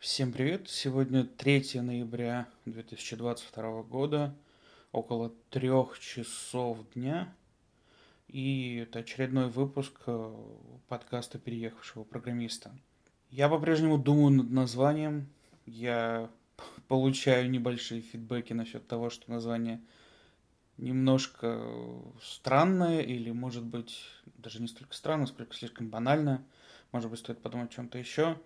Всем привет! Сегодня 3 ноября 2022 года, около 3 часов дня, и это очередной выпуск подкаста «Переехавшего программиста». Я по-прежнему думаю над названием, я получаю небольшие фидбэки насчет того, что название немножко странное, или, может быть, даже не столько странное, сколько слишком банальное, может быть, стоит подумать о чем-то еще.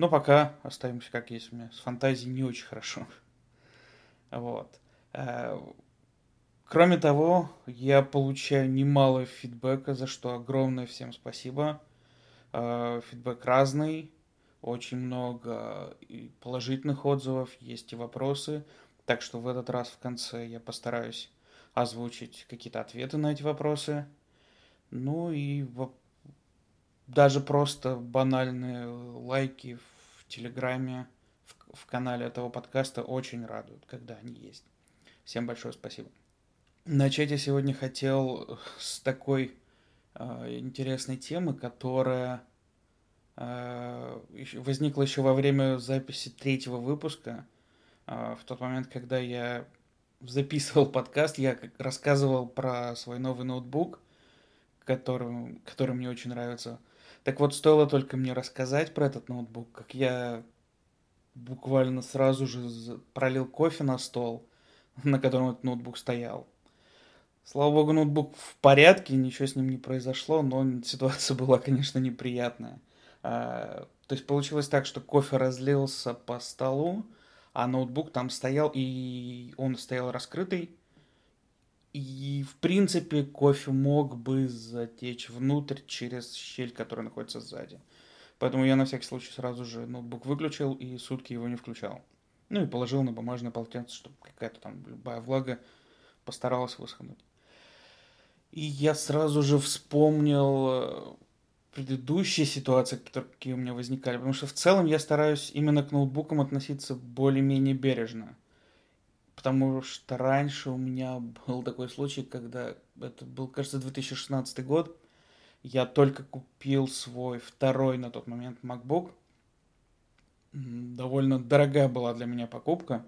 Но пока оставимся как есть. У меня с фантазией не очень хорошо. Вот. Кроме того, я получаю немало фидбэка, за что огромное всем спасибо. Фидбэк разный. Очень много и положительных отзывов, есть и вопросы. Так что в этот раз в конце я постараюсь озвучить какие-то ответы на эти вопросы. Ну и даже просто банальные лайки в Телеграме, в канале этого подкаста очень радуют, когда они есть. Всем большое спасибо. Начать я сегодня хотел с такой интересной темы, которая возникла еще во время записи 3-го выпуска. В тот момент, когда я записывал подкаст, я рассказывал про свой новый ноутбук, который мне очень нравится. Так вот, стоило только мне рассказать про этот ноутбук, как я буквально сразу же пролил кофе на стол, на котором этот ноутбук стоял. Слава богу, ноутбук в порядке, ничего с ним не произошло, но ситуация была, конечно, неприятная. То есть получилось так, что кофе разлился по столу, а ноутбук там стоял, и он стоял раскрытый. И, в принципе, кофе мог бы затечь внутрь через щель, которая находится сзади. Поэтому я на всякий случай сразу же ноутбук выключил и сутки его не включал. Ну и положил на бумажное полотенце, чтобы какая-то там любая влага постаралась высохнуть. И я сразу же вспомнил предыдущие ситуации, которые у меня возникали. Потому что в целом я стараюсь именно к ноутбукам относиться более-менее бережно. Потому что раньше у меня был такой случай, когда, это был, кажется, 2016 год, я только купил свой второй на тот момент MacBook. Довольно дорогая была для меня покупка.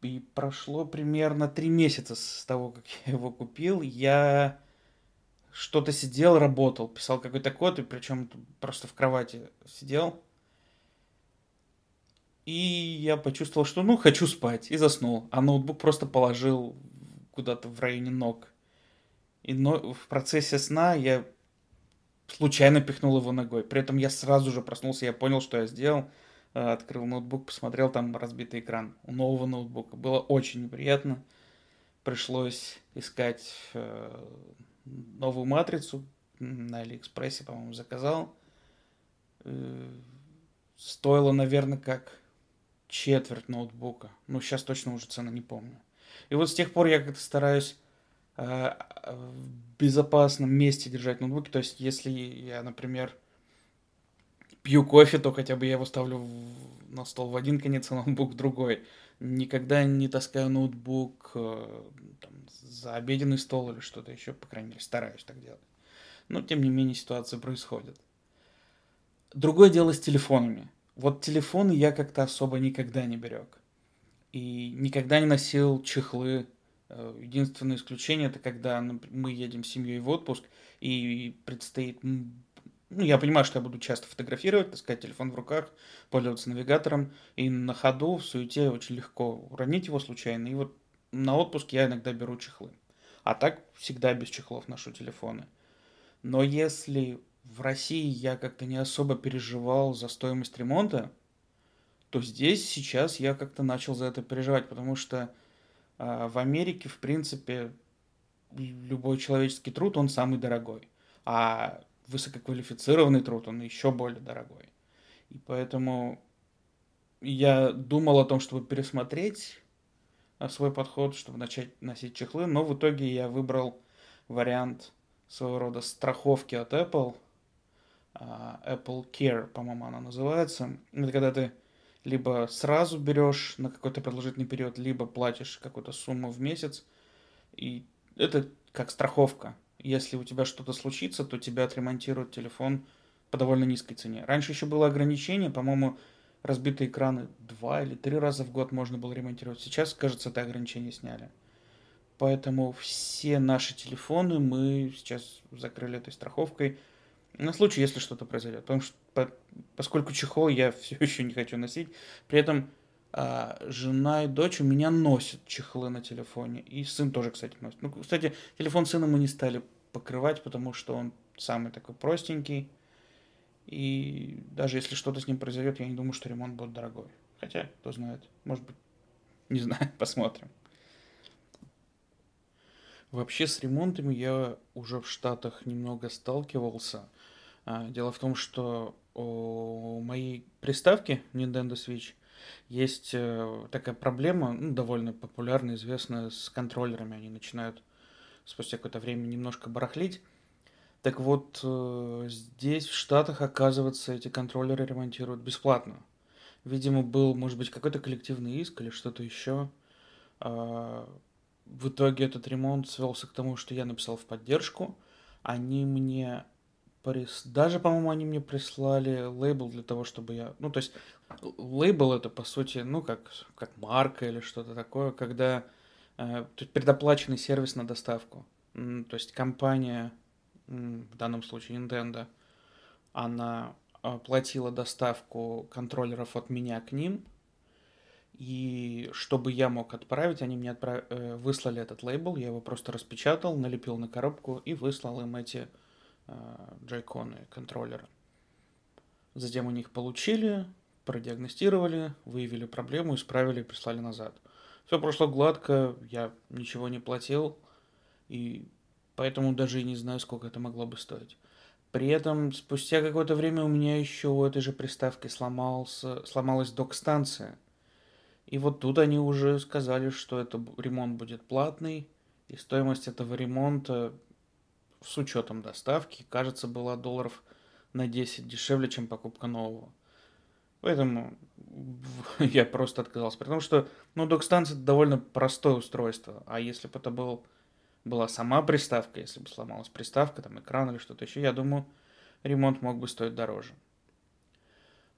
И прошло примерно 3 месяца с того, как я его купил. Я что-то сидел, работал, писал какой-то код, и причем просто в кровати сидел. И я почувствовал, что, хочу спать, и заснул. А ноутбук просто положил куда-то в районе ног. И в процессе сна я случайно пихнул его ногой. При этом я сразу же проснулся, я понял, что я сделал. Открыл ноутбук, посмотрел, там разбитый экран у нового ноутбука. Было очень неприятно. Пришлось искать новую матрицу. На Алиэкспрессе, по-моему, заказал. Стоило, наверное, как четверть ноутбука. Сейчас точно уже цену не помню. И вот с тех пор я как-то стараюсь в безопасном месте держать ноутбуки. То есть, если я, например, пью кофе, то хотя бы я его ставлю на стол в один конец, а ноутбук в другой. Никогда не таскаю ноутбук за обеденный стол или что-то еще, по крайней мере, стараюсь так делать. Но, тем не менее, ситуация происходит. Другое дело с телефонами. Вот телефоны я как-то особо никогда не берег. И никогда не носил чехлы. Единственное исключение, это когда мы едем с семьей в отпуск, и предстоит... я понимаю, что я буду часто фотографировать, таскать телефон в руках, пользоваться навигатором, и на ходу, в суете, очень легко уронить его случайно. И вот на отпуск я иногда беру чехлы. А так всегда без чехлов ношу телефоны. Но если... В России я как-то не особо переживал за стоимость ремонта, то здесь сейчас я как-то начал за это переживать, потому что в Америке, в принципе, любой человеческий труд, он самый дорогой, а высококвалифицированный труд, он еще более дорогой. И поэтому я думал о том, чтобы пересмотреть свой подход, чтобы начать носить чехлы, но в итоге я выбрал вариант своего рода страховки от Apple, Apple Care, по-моему, она называется. Это когда ты либо сразу берешь на какой-то продолжительный период, либо платишь какую-то сумму в месяц. И это как страховка. Если у тебя что-то случится, то тебя отремонтируют телефон по довольно низкой цене. Раньше еще было ограничение, по-моему, разбитые экраны 2 или 3 раза в год можно было ремонтировать. Сейчас, кажется, это ограничение сняли. Поэтому все наши телефоны мы сейчас закрыли этой страховкой на случай, если что-то произойдет. Потому что, поскольку чехол я все еще не хочу носить, при этом жена и дочь у меня носят чехлы на телефоне. И сын тоже, кстати, носит. Ну, кстати, телефон сына мы не стали покрывать, потому что он самый такой простенький. И даже если что-то с ним произойдет, я не думаю, что ремонт будет дорогой. Хотя, кто знает, может быть, не знаю, посмотрим. Вообще с ремонтами я уже в Штатах немного сталкивался. Дело в том, что у моей приставки Nintendo Switch есть такая проблема, ну, довольно популярная, известная, с контроллерами. Они начинают спустя какое-то время немножко барахлить. Так вот, здесь, в Штатах, оказывается, эти контроллеры ремонтируют бесплатно. Видимо, был, может быть, какой-то коллективный иск или что-то еще. В итоге этот ремонт свелся к тому, что я написал в поддержку. Они мне... Даже, по-моему, они мне прислали лейбл для того, чтобы я... Ну, то есть, лейбл это, по сути, ну, как марка или что-то такое, когда предоплаченный сервис на доставку. То есть, компания... в данном случае Nintendo, она платила доставку контроллеров от меня к ним, и чтобы я мог отправить, они мне выслали этот лейбл, я его просто распечатал, налепил на коробку и выслал им эти джойконы, контроллеры. Затем они их получили, продиагностировали, выявили проблему, исправили и прислали назад. Все прошло гладко, я ничего не платил, и... Поэтому даже и не знаю, сколько это могло бы стоить. При этом спустя какое-то время у меня еще у этой же приставки сломалась док-станция. И вот тут они уже сказали, что этот ремонт будет платный. И стоимость этого ремонта с учетом доставки, кажется, была долларов на 10 дешевле, чем покупка нового. Поэтому я просто отказался. Потому что док-станция это довольно простое устройство. А если бы это была сама приставка, если бы сломалась приставка, там экран или что-то еще, я думаю, ремонт мог бы стоить дороже.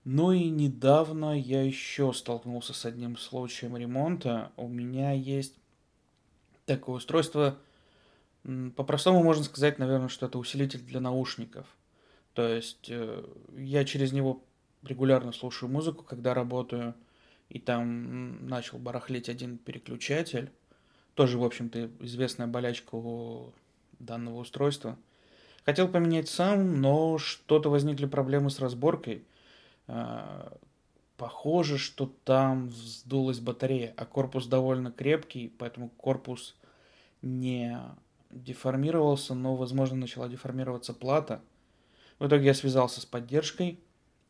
Ну и недавно я еще столкнулся с одним случаем ремонта. У меня есть такое устройство, по-простому можно сказать, наверное, что это усилитель для наушников. То есть я через него регулярно слушаю музыку, когда работаю, и там начал барахлить один переключатель. Тоже, в общем-то, известная болячка у данного устройства. Хотел поменять сам, но что-то возникли проблемы с разборкой. Похоже, что там вздулась батарея, а корпус довольно крепкий, поэтому корпус не деформировался, но, возможно, начала деформироваться плата. В итоге я связался с поддержкой,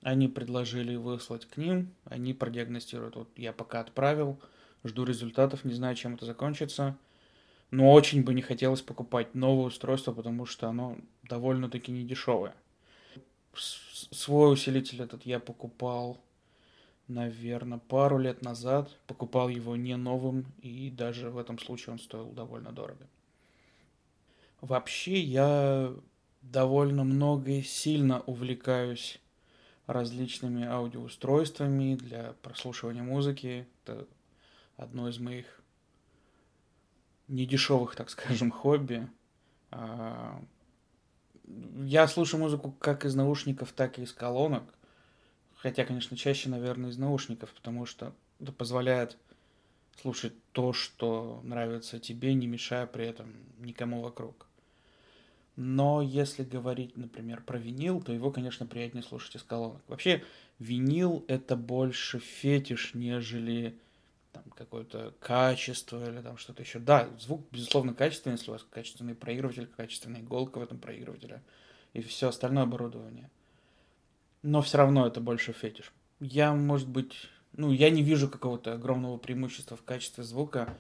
они предложили выслать к ним, они продиагностируют. Вот я пока отправил. Жду результатов, не знаю, чем это закончится. Но очень бы не хотелось покупать новое устройство, потому что оно довольно-таки недешевое. Свой усилитель этот я покупал, наверное, пару лет назад. Покупал его не новым, и даже в этом случае он стоил довольно дорого. Вообще, я довольно много и сильно увлекаюсь различными аудиоустройствами для прослушивания музыки. Это одно из моих недешевых, так скажем, хобби. Я слушаю музыку как из наушников, так и из колонок. Хотя, конечно, чаще, наверное, из наушников, потому что это позволяет слушать то, что нравится тебе, не мешая при этом никому вокруг. Но если говорить, например, про винил, то его, конечно, приятнее слушать из колонок. Вообще, винил — это больше фетиш, нежели... там какое-то качество или там что-то еще. Да, звук, безусловно, качественный, если у вас качественный проигрыватель, качественная иголка в этом проигрывателе и все остальное оборудование. Но все равно это больше фетиш. Я, может быть, я не вижу какого-то огромного преимущества в качестве звука,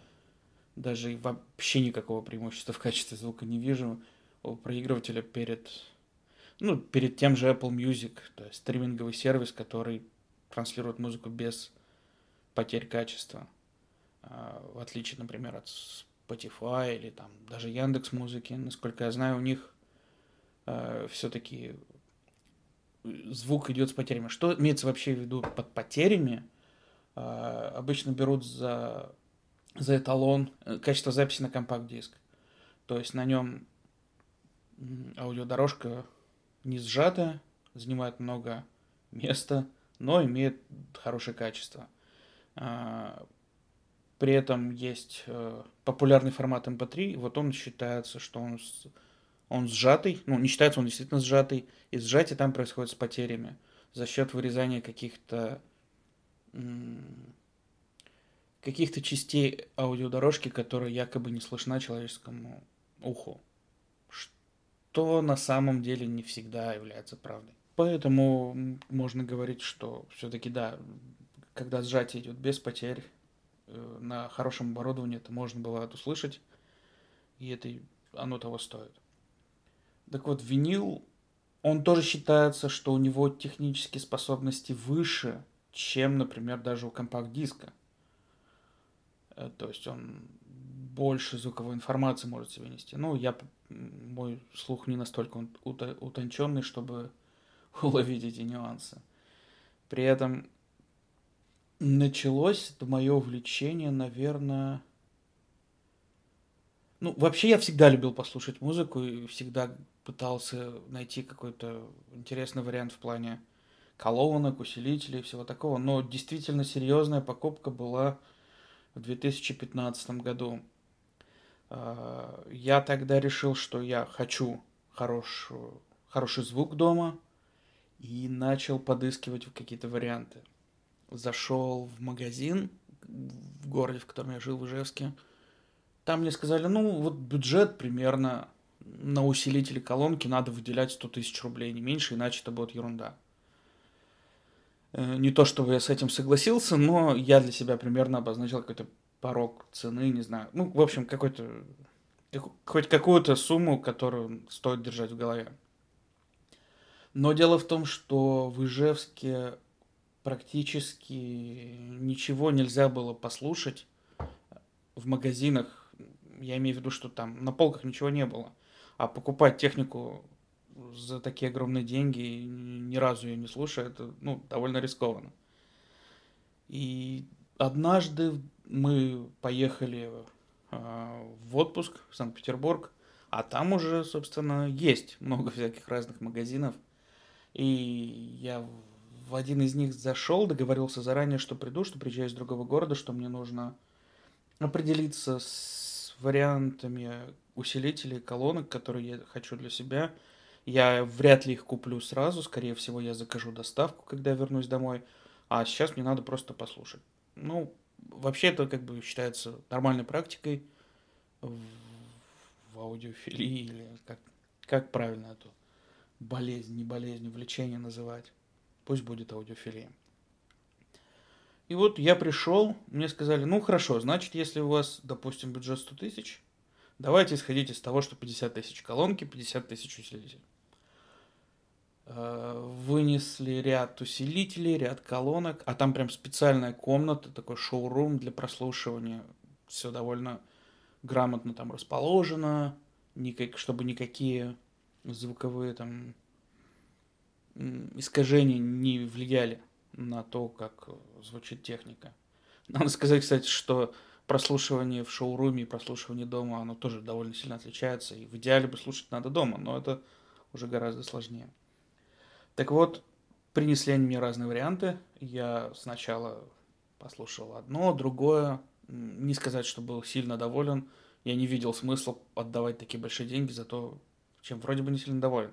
даже вообще никакого преимущества в качестве звука не вижу у проигрывателя перед тем же Apple Music, то есть стриминговый сервис, который транслирует музыку без потерь качества, в отличие, например, от Spotify или там даже Яндекс.Музыки. Насколько я знаю, у них все-таки звук идет с потерями. Что имеется вообще в виду под потерями? Обычно берут за эталон качество записи на компакт-диск. То есть на нем аудиодорожка не сжата, занимает много места, но имеет хорошее качество. При этом есть популярный формат MP3, вот он считается, что он сжатый, ну не считается, он действительно сжатый, и сжатие там происходит с потерями за счет вырезания каких-то частей аудиодорожки, которая якобы не слышна человеческому уху, что на самом деле не всегда является правдой. Поэтому можно говорить, что все-таки да, когда сжатие идет без потерь, на хорошем оборудовании это можно бывает услышать, и это оно того стоит. Так вот, винил, он тоже считается, что у него технические способности выше, чем, например, даже у компакт-диска. То есть он больше звуковой информации может себе нести. Ну, мой слух не настолько утонченный, чтобы уловить эти нюансы. При этом началось это мое увлечение, наверное... Ну, вообще я всегда любил послушать музыку и всегда пытался найти какой-то интересный вариант в плане колонок, усилителей и всего такого. Но действительно серьезная покупка была в 2015 году. Я тогда решил, что я хочу хороший звук дома и начал подыскивать какие-то варианты. Зашел в магазин в городе, в котором я жил, в Ижевске. Там мне сказали, ну, вот бюджет примерно на усилители колонки надо выделять 100 тысяч рублей, не меньше, иначе это будет ерунда. Не то, чтобы я с этим согласился, но я для себя примерно обозначил какой-то порог цены, не знаю. Ну, в общем, хоть какую-то сумму, которую стоит держать в голове. Но дело в том, что в Ижевске практически ничего нельзя было послушать в магазинах. Я имею в виду, что там на полках ничего не было. А покупать технику за такие огромные деньги, ни разу ее не слушая, это, ну, довольно рискованно. И однажды мы поехали в отпуск в Санкт-Петербург, а там уже, собственно, есть много всяких разных магазинов. И я в один из них зашел, договорился заранее, что приду, что приезжаю из другого города, что мне нужно определиться с вариантами усилителей, колонок, которые я хочу для себя. Я вряд ли их куплю сразу, скорее всего, я закажу доставку, когда я вернусь домой. А сейчас мне надо просто послушать. Ну, вообще это как бы считается нормальной практикой в аудиофилии, или как правильно эту болезнь, не болезнь, увлечение называть. Пусть будет аудиофилия. И вот я пришел, мне сказали, ну хорошо, значит, если у вас, допустим, бюджет 100 тысяч, давайте исходить из того, что 50 тысяч колонки, 50 тысяч усилителей. Вынесли ряд усилителей, ряд колонок, а там прям специальная комната, такой шоурум для прослушивания. Все довольно грамотно там расположено, чтобы никакие звуковые там искажения не влияли на то, как звучит техника. Надо сказать, кстати, что прослушивание в шоуруме и прослушивание дома, оно тоже довольно сильно отличается, и в идеале бы слушать надо дома, но это уже гораздо сложнее. Так вот, принесли они мне разные варианты. Я сначала послушал одно, другое. Не сказать, что был сильно доволен. Я не видел смысла отдавать такие большие деньги за то, чем вроде бы не сильно доволен.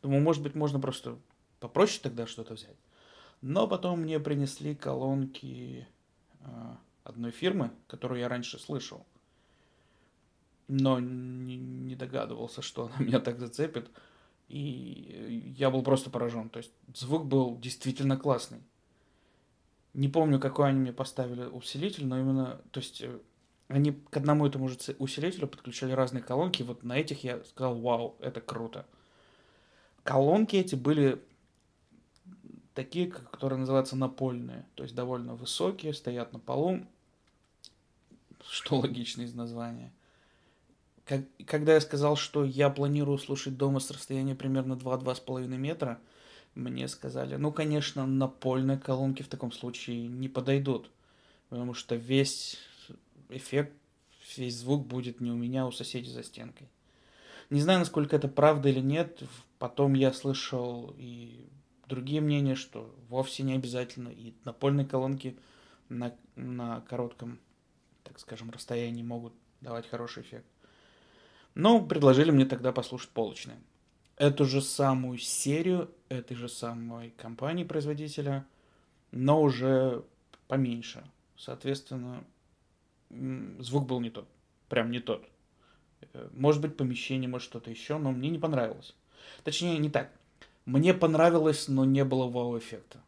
Думаю, может быть, можно просто попроще тогда что-то взять. Но потом мне принесли колонки одной фирмы, которую я раньше слышал, но не догадывался, что она меня так зацепит. И я был просто поражен. То есть звук был действительно классный. Не помню, какой они мне поставили усилитель, но именно... То есть они к одному и тому же усилителю подключали разные колонки. И вот на этих я сказал, вау, это круто. Колонки эти были... такие, которые называются напольные, то есть довольно высокие, стоят на полу, что логично из названия. Когда я сказал, что я планирую слушать дома с расстояния примерно 2-2,5 метра, мне сказали, ну, конечно, напольные колонки в таком случае не подойдут, потому что весь эффект, весь звук будет не у меня, а у соседей за стенкой. Не знаю, насколько это правда или нет, потом я слышал и другие мнения, что вовсе не обязательно, и напольные колонки на коротком, так скажем, расстоянии могут давать хороший эффект. Но предложили мне тогда послушать полочные. Эту же самую серию, этой же самой компании-производителя, но уже поменьше. Соответственно, звук был не тот, прям не тот. Может быть, помещение, может, что-то еще, но мне не понравилось. Точнее, не так. Мне понравилось, но не было вау-эффекта.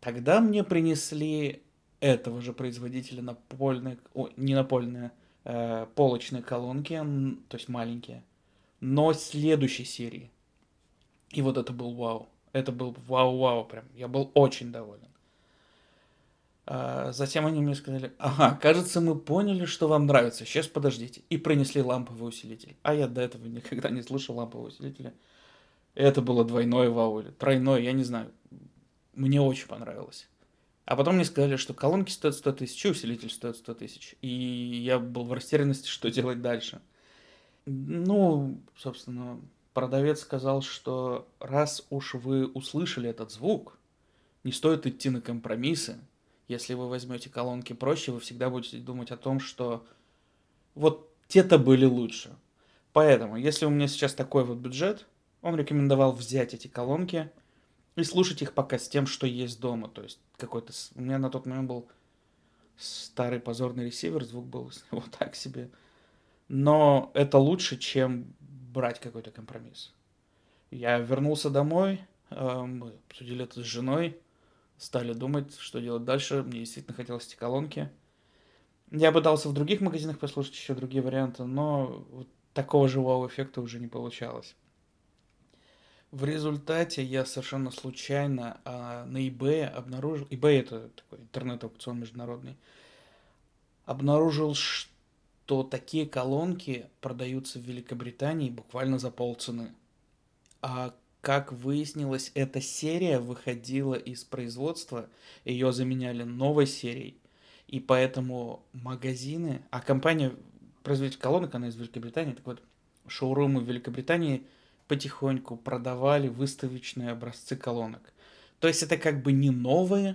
Тогда мне принесли этого же производителя полочные колонки, то есть маленькие, но следующей серии. И вот это был вау. Это был вау-вау прям. Я был очень доволен. Затем они мне сказали, ага, кажется, мы поняли, что вам нравится, сейчас подождите. И принесли ламповый усилитель. А я до этого никогда не слышал лампового усилителя. Это было двойное вау или тройное, я не знаю. Мне очень понравилось. А потом мне сказали, что колонки стоят 100 тысяч, усилитель стоит 100 тысяч. И я был в растерянности, что делать дальше. Ну, собственно, продавец сказал, что раз уж вы услышали этот звук, не стоит идти на компромиссы. Если вы возьмете колонки проще, вы всегда будете думать о том, что вот те-то были лучше. Поэтому, если у меня сейчас такой вот бюджет, он рекомендовал взять эти колонки и слушать их пока с тем, что есть дома. То есть какой-то... У меня на тот момент был старый позорный ресивер, звук был вот так себе. Но это лучше, чем брать какой-то компромисс. Я вернулся домой, мы обсудили это с женой, стали думать, что делать дальше. Мне действительно хотелось эти колонки. Я пытался в других магазинах послушать еще другие варианты, но вот такого же вау-эффекта уже не получалось. В результате я совершенно случайно на eBay обнаружил... eBay — это такой интернет-аукцион международный. Обнаружил, что такие колонки продаются в Великобритании буквально за полцены. А как выяснилось, эта серия выходила из производства, ее заменяли новой серией, и поэтому магазины... А компания, производитель колонок, она из Великобритании, так вот, шоурумы в Великобритании потихоньку продавали выставочные образцы колонок. То есть это как бы не новые,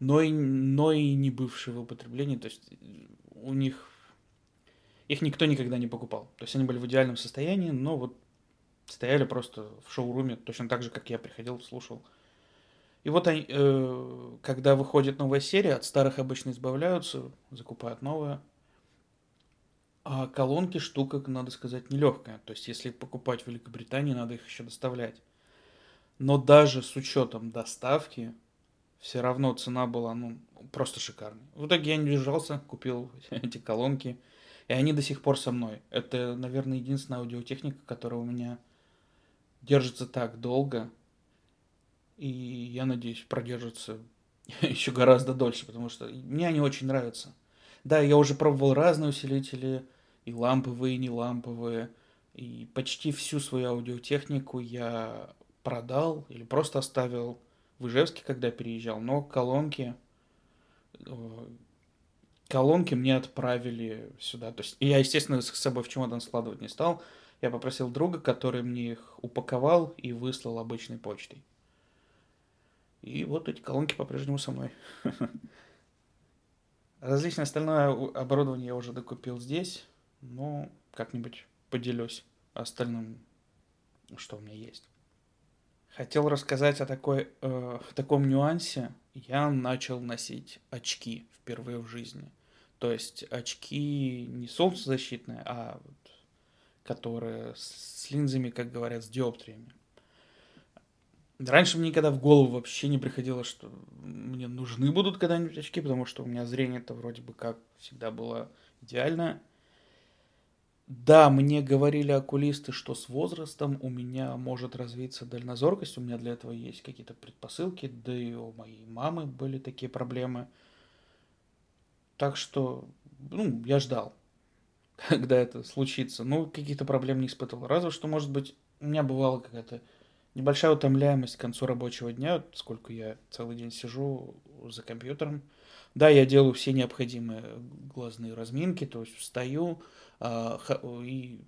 но и не бывшие в употреблении, то есть у них... Их никто никогда не покупал. То есть они были в идеальном состоянии, но вот стояли просто в шоуруме, точно так же, как я приходил, слушал. И вот они, когда выходит новая серия, от старых обычно избавляются, закупают новые. А колонки штука, надо сказать, нелегкая. То есть, если покупать в Великобритании, надо их еще доставлять. Но даже с учетом доставки, все равно цена была, ну, просто шикарной. В итоге я не держался, купил эти колонки, и они до сих пор со мной. Это, наверное, единственная аудиотехника, которая у меня... держится так долго, и я надеюсь, продержится еще гораздо дольше, потому что мне они очень нравятся. Да, я уже пробовал разные усилители, и ламповые, и не ламповые, и почти всю свою аудиотехнику я продал или просто оставил в Ижевске, когда переезжал, но колонки мне отправили сюда. То есть я, естественно, с собой в чемодан складывать не стал. Я попросил друга, который мне их упаковал и выслал обычной почтой. И вот эти колонки по-прежнему со мной. Различное остальное оборудование я уже докупил здесь, но как-нибудь поделюсь остальным, что у меня есть. Хотел рассказать о таком нюансе. Я начал носить очки впервые в жизни. То есть очки не солнцезащитные, а... которые с линзами, как говорят, с диоптриями. Раньше мне никогда в голову вообще не приходило, что мне нужны будут когда-нибудь очки, потому что у меня зрение-то вроде бы как всегда было идеально. Да, мне говорили окулисты, что с возрастом у меня может развиться дальнозоркость, у меня для этого есть какие-то предпосылки, да и у моей мамы были такие проблемы. Так что, ну, я ждал, когда это случится. Ну, каких-то проблем не испытывал. Разве что, может быть, у меня бывала какая-то небольшая утомляемость к концу рабочего дня, вот сколько я целый день сижу за компьютером. Да, я делаю все необходимые глазные разминки, то есть встаю, и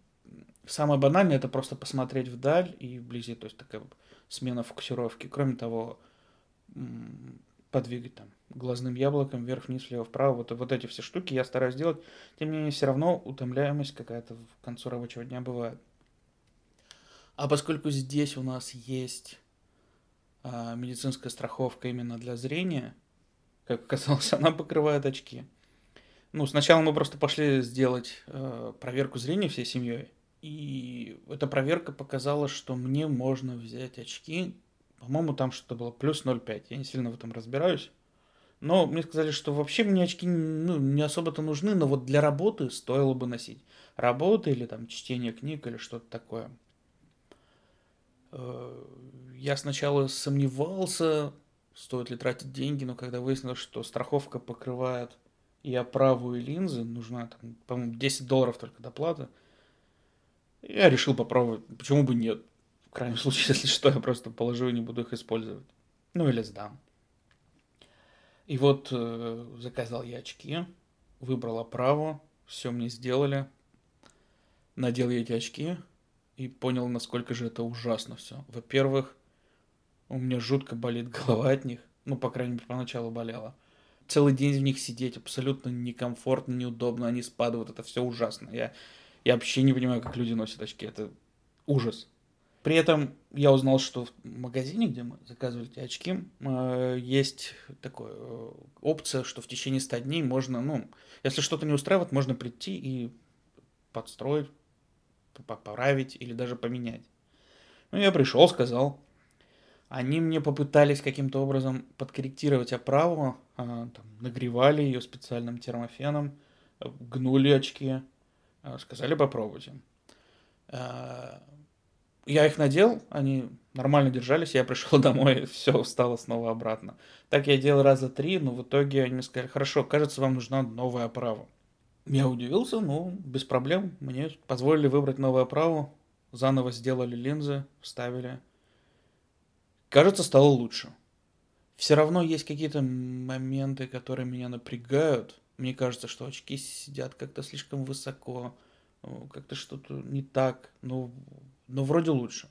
самое банальное — это просто посмотреть вдаль и вблизи, то есть такая смена фокусировки. Кроме того, подвигать там глазным яблоком вверх-вниз, влево-вправо, вот эти все штуки я стараюсь делать. Тем не менее, все равно утомляемость какая-то к концу рабочего дня бывает. А поскольку здесь у нас есть медицинская страховка именно для зрения, как оказалось, она покрывает очки. Ну, сначала мы просто пошли сделать проверку зрения всей семьей, и эта проверка показала, что мне можно взять очки. По-моему, там что-то было плюс 0,5. Я не сильно в этом разбираюсь. Но мне сказали, что вообще мне очки не особо-то нужны, но вот для работы стоило бы носить. Работа или там чтение книг или что-то такое. Я сначала сомневался, стоит ли тратить деньги, но когда выяснилось, что страховка покрывает и оправу, и линзы, нужна, там, по-моему, $10 только доплата, я решил попробовать, почему бы нет. В крайнем случае, если что, я просто положу и не буду их использовать. Ну, или сдам. И вот заказал я очки, выбрал оправу, все мне сделали. Надел я эти очки и понял, насколько же это ужасно все. Во-первых, у меня жутко болит голова от них. Ну, по крайней мере, поначалу болела. Целый день в них сидеть абсолютно некомфортно, неудобно. Они спадают, это все ужасно. Я вообще не понимаю, как люди носят очки. Это ужас. При этом я узнал, что в магазине, где мы заказывали эти очки, есть такая опция, что в течение 100 дней можно, если что-то не устраивает, можно прийти и подстроить, поправить или даже поменять. Ну, я пришел, сказал. Они мне попытались каким-то образом подкорректировать оправу, нагревали ее специальным термофеном, гнули очки, сказали попробуйте. Я их надел, они нормально держались, я пришел домой, и все стало снова обратно. Так я делал раза 3, но в итоге они мне сказали: хорошо, кажется, вам нужна новая оправа. Я удивился, без проблем, мне позволили выбрать новую оправу, заново сделали линзы, вставили. Кажется, стало лучше. Все равно есть какие-то моменты, которые меня напрягают. Мне кажется, что очки сидят как-то слишком высоко, как-то что-то не так, но вроде лучше.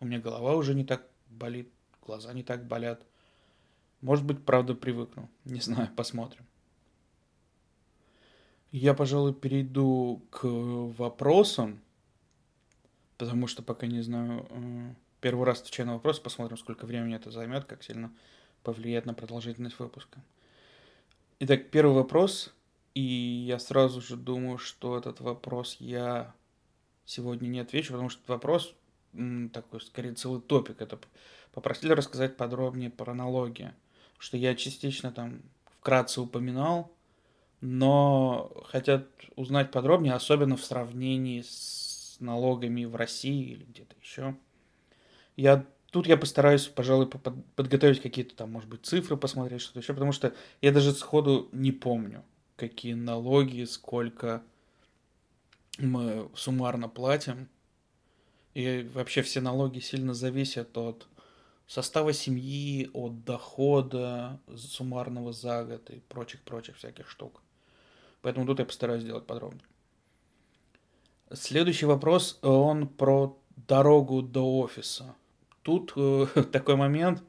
У меня голова уже не так болит, глаза не так болят. Может быть, правда, привыкну. Не знаю, посмотрим. Я, пожалуй, перейду к вопросам, потому что пока не знаю. Первый раз отвечаю на вопросы, посмотрим, сколько времени это займет, как сильно повлияет на продолжительность выпуска. Итак, первый вопрос, и я сразу же думаю, что этот вопрос я сегодня не отвечу, потому что вопрос такой, скорее, целый топик. Это попросили рассказать подробнее про налоги, что я частично там вкратце упоминал, но хотят узнать подробнее, особенно в сравнении с налогами в России или где-то еще. Я постараюсь, пожалуй, подготовить какие-то там, может быть, цифры, посмотреть что-то еще, потому что я даже сходу не помню, какие налоги, сколько мы суммарно платим. И вообще все налоги сильно зависят от состава семьи, от дохода суммарного за год и прочих-прочих всяких штук. Поэтому тут я постараюсь сделать подробнее. Следующий вопрос, он про дорогу до офиса. Тут такой момент.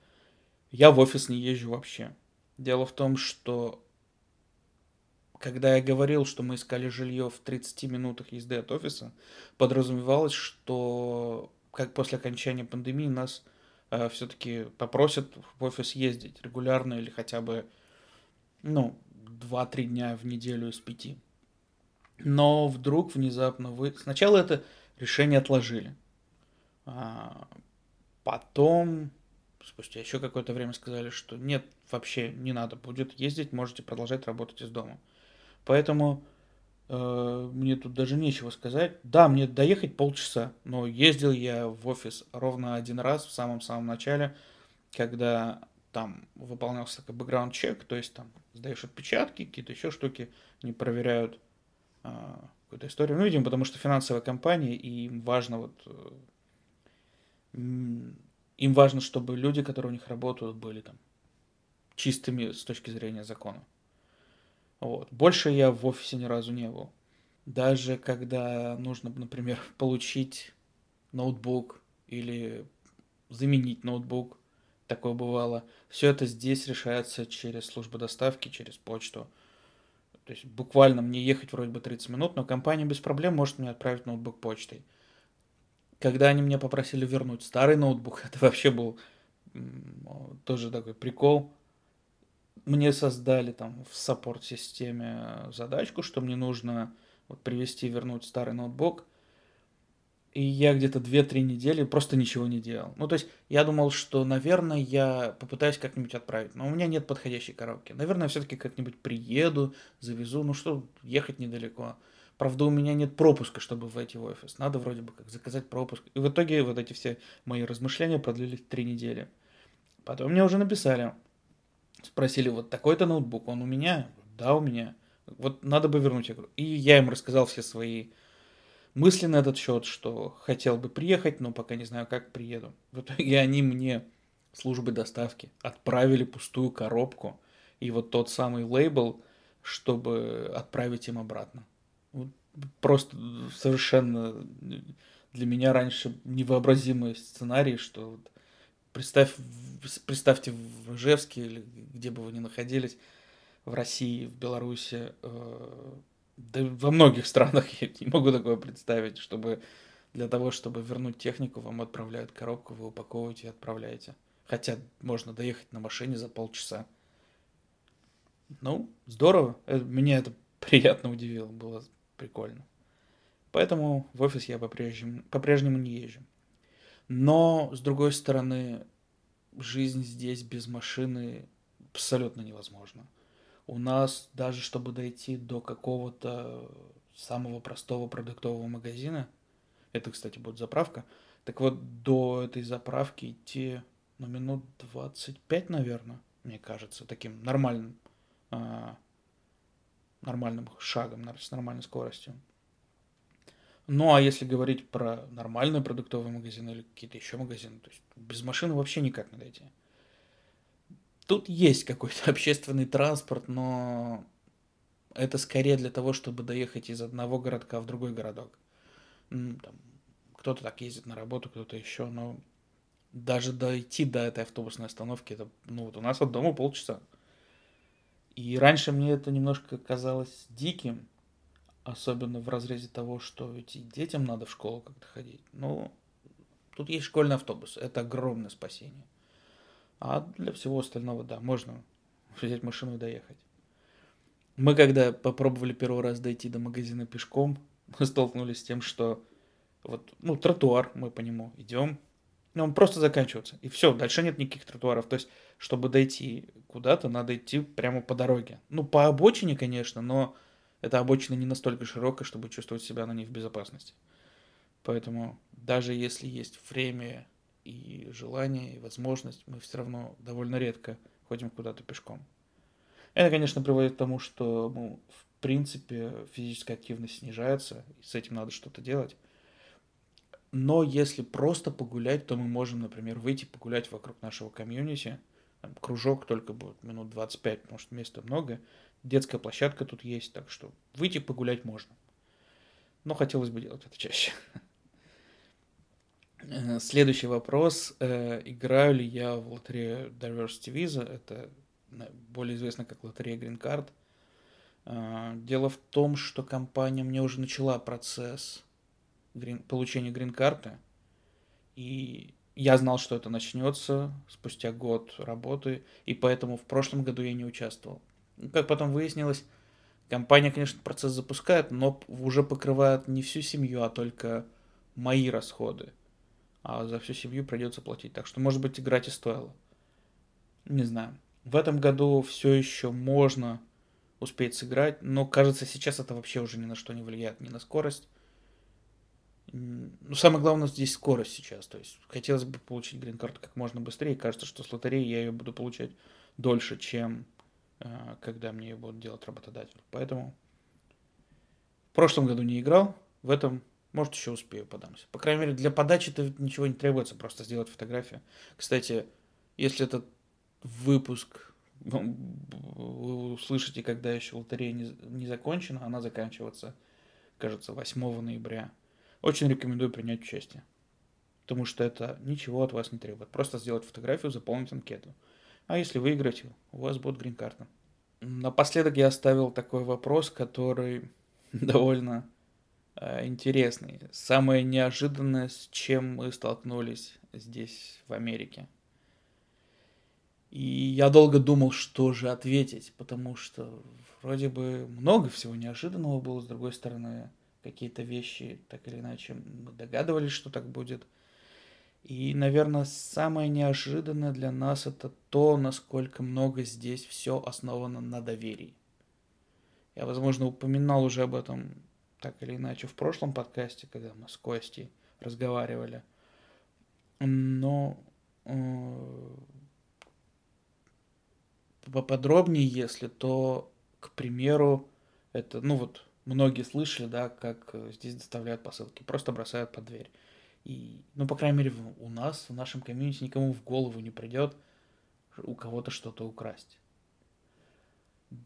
Я в офис не езжу вообще. Дело в том, что когда я говорил, что мы искали жилье в 30 минутах езды от офиса, подразумевалось, что как после окончания пандемии нас все-таки попросят в офис ездить регулярно или хотя бы 2-3 дня в неделю из 5. Но вдруг внезапно сначала это решение отложили. Потом, спустя еще какое-то время, сказали, что нет, вообще не надо будет ездить, можете продолжать работать из дома. Поэтому мне тут даже нечего сказать. Да, мне доехать полчаса, но ездил я в офис ровно один раз в самом-самом начале, когда там выполнялся такой бэкграунд-чек, то есть там сдаешь отпечатки, какие-то еще штуки, не проверяют какую-то историю. Видимо, потому что финансовая компания, и им важно Им важно, чтобы люди, которые у них работают, были там чистыми с точки зрения закона. Вот. Больше я в офисе ни разу не был. Даже когда нужно, например, получить ноутбук или заменить ноутбук, такое бывало. Все это здесь решается через службу доставки, через почту. То есть буквально мне ехать вроде бы 30 минут, но компания без проблем может мне отправить ноутбук почтой. Когда они меня попросили вернуть старый ноутбук, это вообще был тоже такой прикол. Мне создали там в саппорт-системе задачку, что мне нужно вот привезти и вернуть старый ноутбук. И я где-то 2-3 недели просто ничего не делал. Ну, то есть я думал, что, наверное, я попытаюсь как-нибудь отправить. Но у меня нет подходящей коробки. Наверное, все-таки как-нибудь приеду, завезу. Ну что, ехать недалеко. Правда, у меня нет пропуска, чтобы войти в офис. Надо вроде бы как заказать пропуск. И в итоге вот эти все мои размышления продлились 3 недели. Потом мне уже написали. Спросили, вот такой-то ноутбук, он у меня? Да, у меня. Вот надо бы вернуть игру. И я им рассказал все свои мысли на этот счет, что хотел бы приехать, но пока не знаю, как приеду. В итоге они мне, службы доставки, отправили пустую коробку и вот тот самый лейбл, чтобы отправить им обратно. Вот просто совершенно для меня раньше невообразимый сценарий, что... Вот Представьте, в Ижевске, или где бы вы ни находились, в России, в Беларуси, да во многих странах я не могу такое представить, чтобы для того, чтобы вернуть технику, вам отправляют коробку, вы упаковываете и отправляете. Хотя можно доехать на машине за полчаса. Ну, здорово. Меня это приятно удивило, было прикольно. Поэтому в офис я по-прежнему не езжу. Но, с другой стороны, жизнь здесь без машины абсолютно невозможна. У нас даже, чтобы дойти до какого-то самого простого продуктового магазина, это, кстати, будет заправка, так вот, до этой заправки идти минут 25, наверное, мне кажется, таким нормальным шагом, с нормальной скоростью. Ну, а если говорить про нормальные продуктовые магазины или какие-то еще магазины, то есть без машины вообще никак не дойти. Тут есть какой-то общественный транспорт, но это скорее для того, чтобы доехать из одного городка в другой городок. Ну, там, кто-то так ездит на работу, кто-то еще, но даже дойти до этой автобусной остановки, это, ну, вот у нас от дома полчаса. И раньше мне это немножко казалось диким, особенно в разрезе того, что ведь и детям надо в школу как-то ходить. Ну, тут есть школьный автобус. Это огромное спасение. А для всего остального, да, можно взять машину и доехать. Мы, когда попробовали первый раз дойти до магазина пешком, мы столкнулись с тем, что вот, ну, тротуар, мы по нему идем, но он просто заканчивается. И все, дальше нет никаких тротуаров. То есть, чтобы дойти куда-то, надо идти прямо по дороге. Ну, по обочине, конечно, но... Это обочина не настолько широкая, чтобы чувствовать себя на ней в безопасности. Поэтому даже если есть время и желание, и возможность, мы все равно довольно редко ходим куда-то пешком. Это, конечно, приводит к тому, что, ну, в принципе, физическая активность снижается, и с этим надо что-то делать. Но если просто погулять, то мы можем, например, выйти погулять вокруг нашего комьюнити. Там кружок только будет минут 25, потому что места много. Детская площадка тут есть, так что выйти погулять можно. Но хотелось бы делать это чаще. Следующий вопрос. Играю ли я в лотерею Diversity Visa? Это более известно как лотерея Green Card. Дело в том, что компания мне уже начала процесс получения грин-карты. И я знал, что это начнется спустя год работы. И поэтому в прошлом году я не участвовал. Как потом выяснилось, компания, конечно, процесс запускает, но уже покрывает не всю семью, а только мои расходы. А за всю семью придется платить. Так что, может быть, играть и стоило. Не знаю. В этом году все еще можно успеть сыграть, но, кажется, сейчас это вообще уже ни на что не влияет, ни на скорость. Но самое главное здесь скорость сейчас. То есть хотелось бы получить грин-карту как можно быстрее. Кажется, что с лотереей я ее буду получать дольше, чем... когда мне ее будут делать работодатель. Поэтому в прошлом году не играл, в этом Может, еще успею подамся. По крайней мере, для подачи-то ничего не требуется, просто сделать фотографию. Кстати, если этот выпуск вы услышите, когда еще лотерея не закончена, она заканчивается, кажется, 8 ноября. Очень рекомендую принять участие, потому что это ничего от вас не требует. Просто сделать фотографию, заполнить анкету. А если выиграете, у вас будет грин-карта. Напоследок я оставил такой вопрос, который довольно интересный. Самое неожиданное, с чем мы столкнулись здесь, в Америке. И я долго думал, что же ответить, потому что вроде бы много всего неожиданного было, с другой стороны, какие-то вещи, так или иначе, мы догадывались, что так будет. И, наверное, самое неожиданное для нас это то, насколько много здесь все основано на доверии. Я, возможно, упоминал уже об этом так или иначе в прошлом подкасте, когда мы с Костей разговаривали. Но поподробнее, если, то, к примеру, это, многие слышали, да, как здесь доставляют посылки, просто бросают под дверь. И, по крайней мере, у нас, в нашем комьюнити никому в голову не придет у кого-то что-то украсть.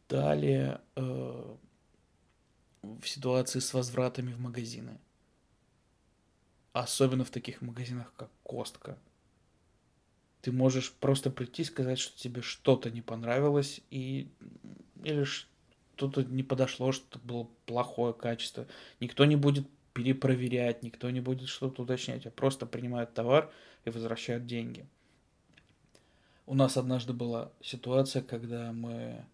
Далее, в ситуации с возвратами в магазины. Особенно в таких магазинах, как Костко. Ты можешь просто прийти и сказать, что тебе что-то не понравилось, или что-то не подошло, что было плохое качество. Никто не будет перепроверять, никто не будет что-то уточнять, а просто принимают товар и возвращают деньги. У нас однажды была ситуация, когда мы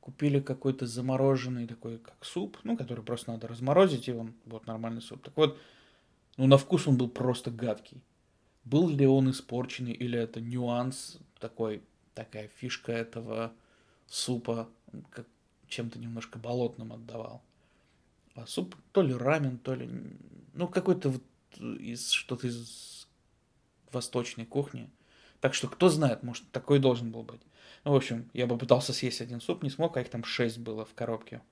купили какой-то замороженный такой, как суп, который просто надо разморозить, и он вот нормальный суп. Так вот, на вкус он был просто гадкий. Был ли он испорченный, или это нюанс, такая фишка этого супа, как чем-то немножко болотным отдавал. А суп то ли рамен, то ли... какой-то что-то из восточной кухни. Так что, кто знает, может, такой должен был быть. В общем, я попытался съесть один суп, не смог, а их там 6 было в коробке.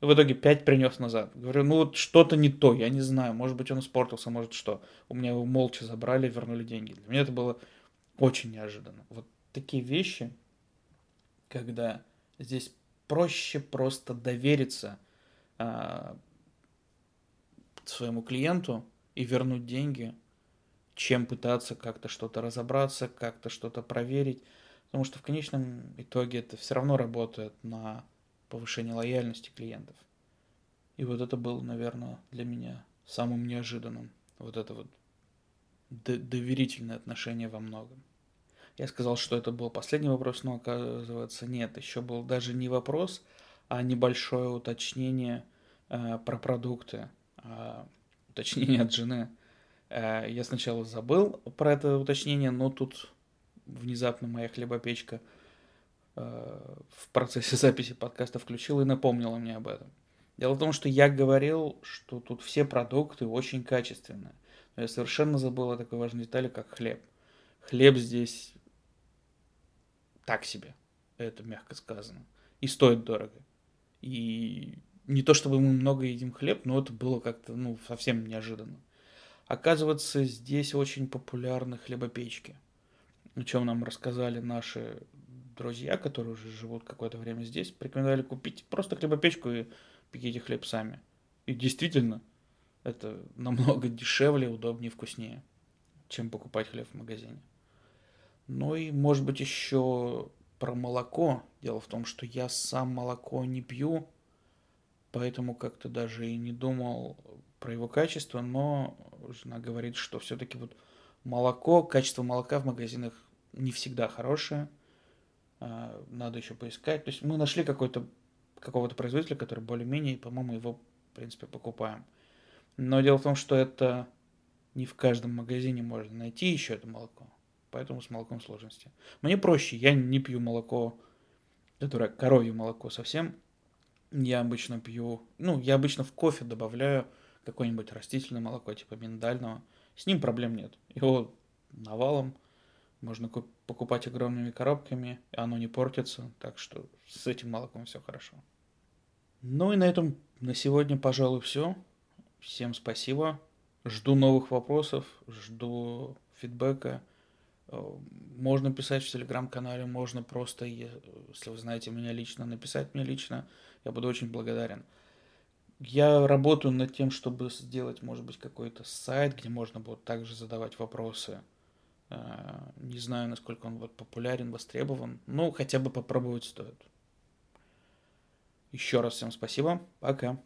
И в итоге 5 принес назад. Говорю, что-то не то, я не знаю, может быть, он испортился, может, что. У меня его молча забрали, вернули деньги. Для меня это было очень неожиданно. Вот такие вещи, когда здесь проще просто довериться своему клиенту и вернуть деньги, чем пытаться как-то что-то разобраться, как-то что-то проверить. Потому что в конечном итоге это все равно работает на повышение лояльности клиентов. И вот это было, наверное, для меня самым неожиданным. Вот это вот доверительное отношение во многом. Я сказал, что это был последний вопрос, но оказывается нет. Еще был даже не вопрос, а небольшое уточнение про продукты. Уточнение от жены. Я сначала забыл про это уточнение, но тут внезапно моя хлебопечка в процессе записи подкаста включила и напомнила мне об этом. Дело в том, что я говорил, что тут все продукты очень качественные. Но я совершенно забыл о такой важной детали, как хлеб. Хлеб здесь так себе, это мягко сказано. И стоит дорого. И не то чтобы мы много едим хлеб, но это было как-то совсем неожиданно. Оказывается, здесь очень популярны хлебопечки. О чем нам рассказали наши друзья, которые уже живут какое-то время здесь, порекомендовали купить просто хлебопечку и пеките хлеб сами. И действительно, это намного дешевле, удобнее, вкуснее, чем покупать хлеб в магазине. Ну и, может быть, еще про молоко. Дело в том, что я сам молоко не пью, поэтому как-то даже и не думал про его качество, но жена говорит, что все-таки качество молока в магазинах не всегда хорошее, надо еще поискать. То есть мы нашли какого-то производителя, который более-менее, по-моему, его, в принципе, покупаем. Но дело в том, что это не в каждом магазине можно найти еще это молоко, поэтому с молоком сложности. Мне проще, я не пью молоко, которое коровье молоко совсем. Я обычно пью, я обычно в кофе добавляю какое-нибудь растительное молоко, типа миндального. С ним проблем нет. Его навалом можно покупать огромными коробками, оно не портится, так что с этим молоком все хорошо. Ну и на этом на сегодня, пожалуй, все. Всем спасибо. Жду новых вопросов, жду фидбэка. Можно писать в Telegram-канале, можно просто, если вы знаете меня лично, написать мне лично. Я буду очень благодарен. Я работаю над тем, чтобы сделать, может быть, какой-то сайт, где можно будет также задавать вопросы. Не знаю, насколько он будет популярен, востребован. Ну, хотя бы попробовать стоит. Еще раз всем спасибо. Пока.